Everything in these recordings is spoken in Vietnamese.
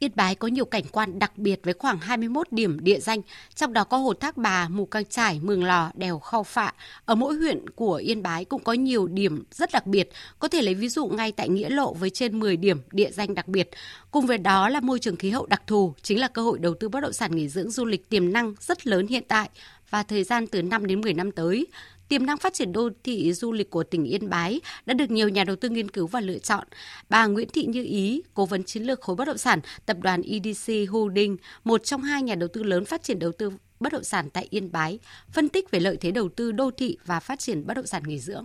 Yên Bái có nhiều cảnh quan đặc biệt với khoảng 21 điểm địa danh, trong đó có Hồ Thác Bà, Mù Cang Chải, Mường Lò, đèo Khau Phạ. Ở mỗi huyện của Yên Bái cũng có nhiều điểm rất đặc biệt, có thể lấy ví dụ ngay tại Nghĩa Lộ với trên 10 điểm địa danh đặc biệt. Cùng với đó là môi trường khí hậu đặc thù, chính là cơ hội đầu tư bất động sản nghỉ dưỡng du lịch tiềm năng rất lớn hiện tại và thời gian từ 5 đến 10 năm tới. Tiềm năng phát triển đô thị du lịch của tỉnh Yên Bái đã được nhiều nhà đầu tư nghiên cứu và lựa chọn. Bà Nguyễn Thị Như Ý, cố vấn chiến lược khối bất động sản tập đoàn EDC Holding, một trong hai nhà đầu tư lớn phát triển đầu tư bất động sản tại Yên Bái, phân tích về lợi thế đầu tư đô thị và phát triển bất động sản nghỉ dưỡng.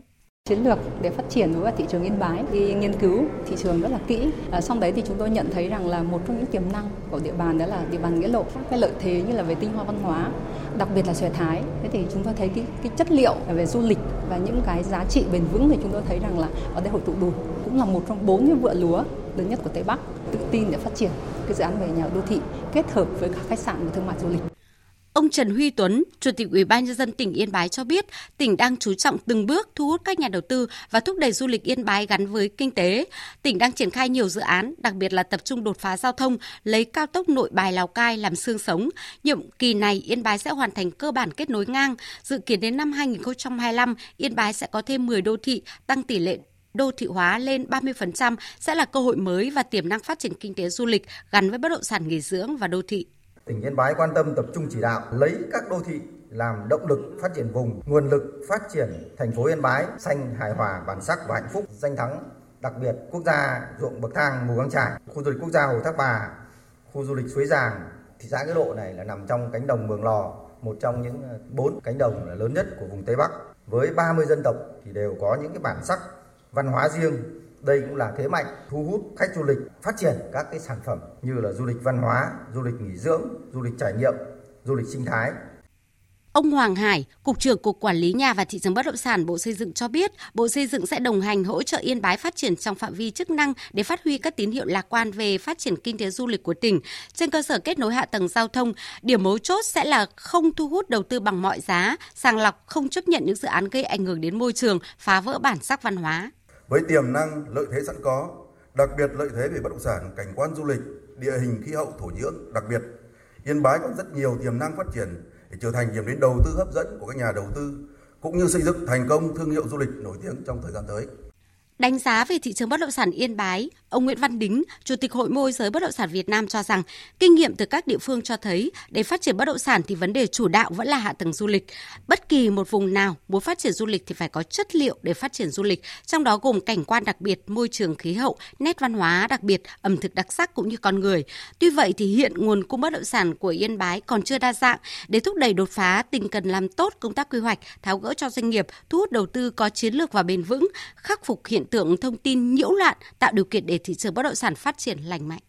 Chiến lược để phát triển đối với thị trường Yên Bái thì nghiên cứu thị trường rất là kỹ. Xong đấy thì chúng tôi nhận thấy rằng là một trong những tiềm năng của địa bàn đó là địa bàn Nghĩa Lộ, các cái lợi thế như là về tinh hoa văn hóa, đặc biệt là xòe Thái. Thế thì chúng tôi thấy cái chất liệu về du lịch và những cái giá trị bền vững thì chúng tôi thấy rằng là ở đây hội tụ đủ, cũng là một trong 4 những vựa lúa lớn nhất của Tây Bắc, tự tin để phát triển cái dự án về nhà đô thị kết hợp với các khách sạn và thương mại du lịch. Ông Trần Huy Tuấn, Chủ tịch Ủy ban nhân dân tỉnh Yên Bái cho biết, tỉnh đang chú trọng từng bước thu hút các nhà đầu tư và thúc đẩy du lịch Yên Bái gắn với kinh tế. Tỉnh đang triển khai nhiều dự án, đặc biệt là tập trung đột phá giao thông, lấy cao tốc Nội Bài Lào Cai làm xương sống. Nhiệm kỳ này Yên Bái sẽ hoàn thành cơ bản kết nối ngang, dự kiến đến năm 2025, Yên Bái sẽ có thêm 10 đô thị, tăng tỷ lệ đô thị hóa lên 30% sẽ là cơ hội mới và tiềm năng phát triển kinh tế du lịch gắn với bất động sản nghỉ dưỡng và đô thị. Tỉnh Yên Bái quan tâm tập trung chỉ đạo lấy các đô thị làm động lực phát triển vùng, nguồn lực phát triển thành phố Yên Bái xanh, hài hòa, bản sắc và hạnh phúc, danh thắng đặc biệt quốc gia ruộng bậc thang Mù Cang Chải, khu du lịch quốc gia Hồ Thác Bà, khu du lịch Suối Giàng. Thị xã Nghĩa Lộ này là nằm trong cánh đồng Mường Lò, một trong những 4 cánh đồng lớn nhất của vùng Tây Bắc. Với 30 dân tộc thì đều có những cái bản sắc văn hóa riêng. Đây cũng là thế mạnh thu hút khách du lịch, phát triển các cái sản phẩm như là du lịch văn hóa, du lịch nghỉ dưỡng, du lịch trải nghiệm, du lịch sinh thái. Ông Hoàng Hải, Cục trưởng Cục Quản lý Nhà và Thị trường Bất động sản Bộ Xây dựng cho biết, Bộ Xây dựng sẽ đồng hành hỗ trợ Yên Bái phát triển trong phạm vi chức năng để phát huy các tín hiệu lạc quan về phát triển kinh tế du lịch của tỉnh. Trên cơ sở kết nối hạ tầng giao thông, điểm mấu chốt sẽ là không thu hút đầu tư bằng mọi giá, sàng lọc không chấp nhận những dự án gây ảnh hưởng đến môi trường, phá vỡ bản sắc văn hóa. Với tiềm năng lợi thế sẵn có, đặc biệt lợi thế về bất động sản, cảnh quan du lịch, địa hình khí hậu thổ nhưỡng đặc biệt, Yên Bái còn rất nhiều tiềm năng phát triển để trở thành điểm đến đầu tư hấp dẫn của các nhà đầu tư, cũng như xây dựng thành công thương hiệu du lịch nổi tiếng trong thời gian tới. Đánh giá về thị trường bất động sản Yên Bái, ông Nguyễn Văn Đính, Chủ tịch Hội môi giới bất động sản Việt Nam cho rằng, kinh nghiệm từ các địa phương cho thấy, để phát triển bất động sản thì vấn đề chủ đạo vẫn là hạ tầng du lịch. Bất kỳ một vùng nào muốn phát triển du lịch thì phải có chất liệu để phát triển du lịch, trong đó gồm cảnh quan đặc biệt, môi trường khí hậu, nét văn hóa đặc biệt, ẩm thực đặc sắc cũng như con người. Tuy vậy thì hiện nguồn cung bất động sản của Yên Bái còn chưa đa dạng. Để thúc đẩy đột phá, tỉnh cần làm tốt công tác quy hoạch, tháo gỡ cho doanh nghiệp, thu hút đầu tư có chiến lược và bền vững, khắc phục hiện tượng thông tin nhiễu loạn, tạo điều kiện để thị trường bất động sản phát triển lành mạnh.